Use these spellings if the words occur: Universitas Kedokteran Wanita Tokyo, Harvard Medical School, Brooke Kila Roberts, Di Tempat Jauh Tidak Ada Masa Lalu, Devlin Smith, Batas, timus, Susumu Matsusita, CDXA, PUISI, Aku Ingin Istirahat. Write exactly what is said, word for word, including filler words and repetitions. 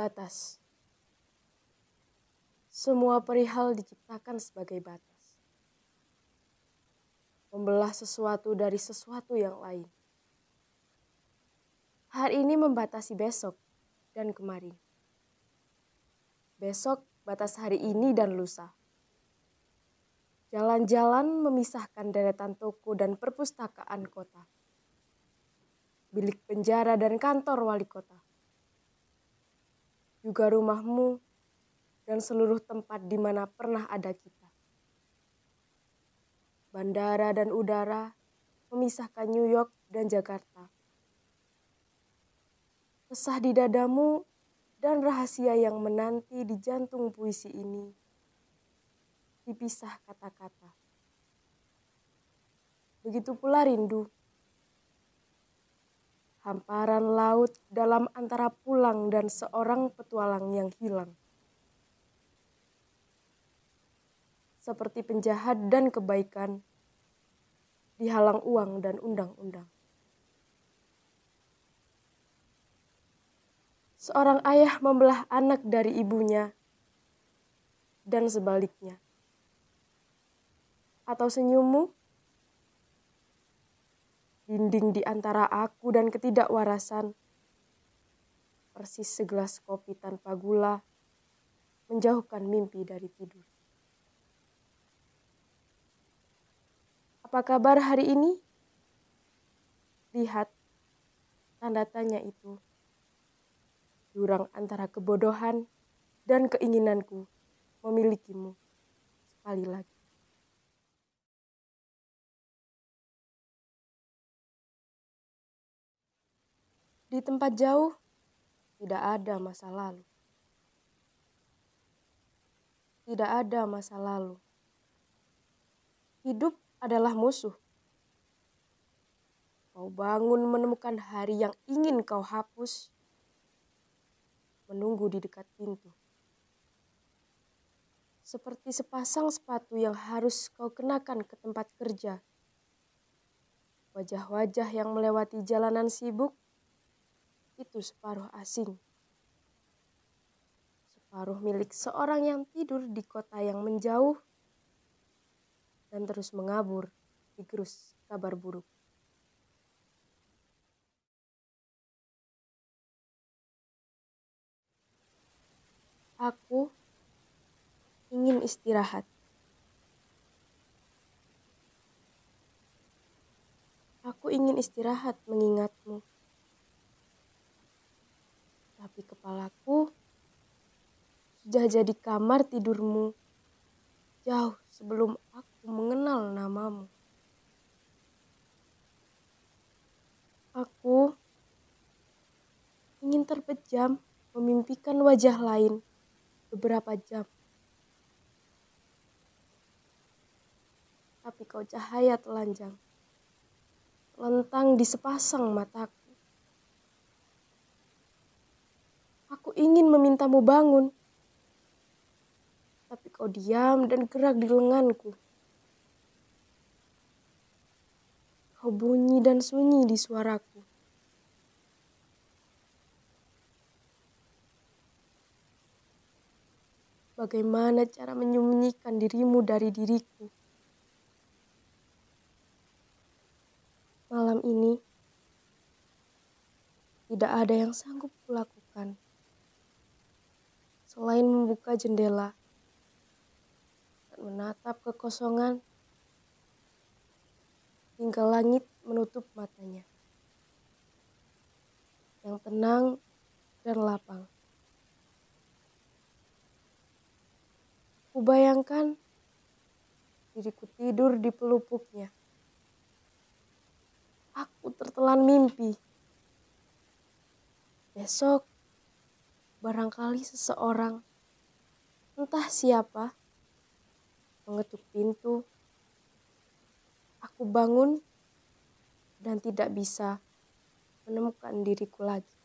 batas. Semua perihal diciptakan sebagai batas. Membelah sesuatu dari sesuatu yang lain. Hari ini membatasi besok dan kemarin. Besok batas hari ini dan lusa. Jalan-jalan memisahkan deretan toko dan perpustakaan kota. Bilik penjara dan kantor wali kota. Juga rumahmu dan seluruh tempat di mana pernah ada kita. Bandara dan udara memisahkan New York dan Jakarta. Resah di dadamu dan rahasia yang menanti di jantung puisi ini. Dipisah kata-kata. Begitu pula rindu. Hamparan laut dalam antara pulang dan seorang petualang yang hilang. Seperti penjahat dan kebaikan, dihalang uang dan undang-undang. Seorang ayah membelah anak dari ibunya dan sebaliknya. Atau senyummu? Dinding di antara aku dan ketidakwarasan. Persis segelas kopi tanpa gula, menjauhkan mimpi dari tidur. Apa kabar hari ini? Lihat, tanda tanya itu. Jurang antara kebodohan dan keinginanku memilikimu sekali lagi. Di tempat jauh, tidak ada masa lalu. Tidak ada masa lalu. Hidup adalah musuh. Kau bangun menemukan hari yang ingin kau hapus, menunggu di dekat pintu. Seperti sepasang sepatu yang harus kau kenakan ke tempat kerja. Wajah-wajah yang melewati jalanan sibuk, itu separuh asing. Separuh milik seorang yang tidur di kota yang menjauh dan terus mengabur di gerus kabar buruk. Aku ingin istirahat. Aku ingin istirahat mengingatmu. Tapi kepalaku sudah jadi kamar tidurmu jauh sebelum aku mengenal namamu. Aku ingin terpejam memimpikan wajah lain beberapa jam. Tapi kau cahaya telanjang, lentang di sepasang mataku. Aku ingin memintamu bangun, tapi kau diam dan gerak di lenganku. Kau bunyi dan sunyi di suaraku. Bagaimana cara menyembunyikan dirimu dari diriku? Malam ini, tidak ada yang sanggup kulakukan. Selain membuka jendela dan menatap kekosongan hingga langit menutup matanya yang tenang dan lapang. Kubayangkan diriku tidur di pelupuknya. Aku tertelan mimpi. Besok barangkali seseorang, entah siapa, mengetuk pintu. Aku bangun dan tidak bisa menemukan diriku lagi.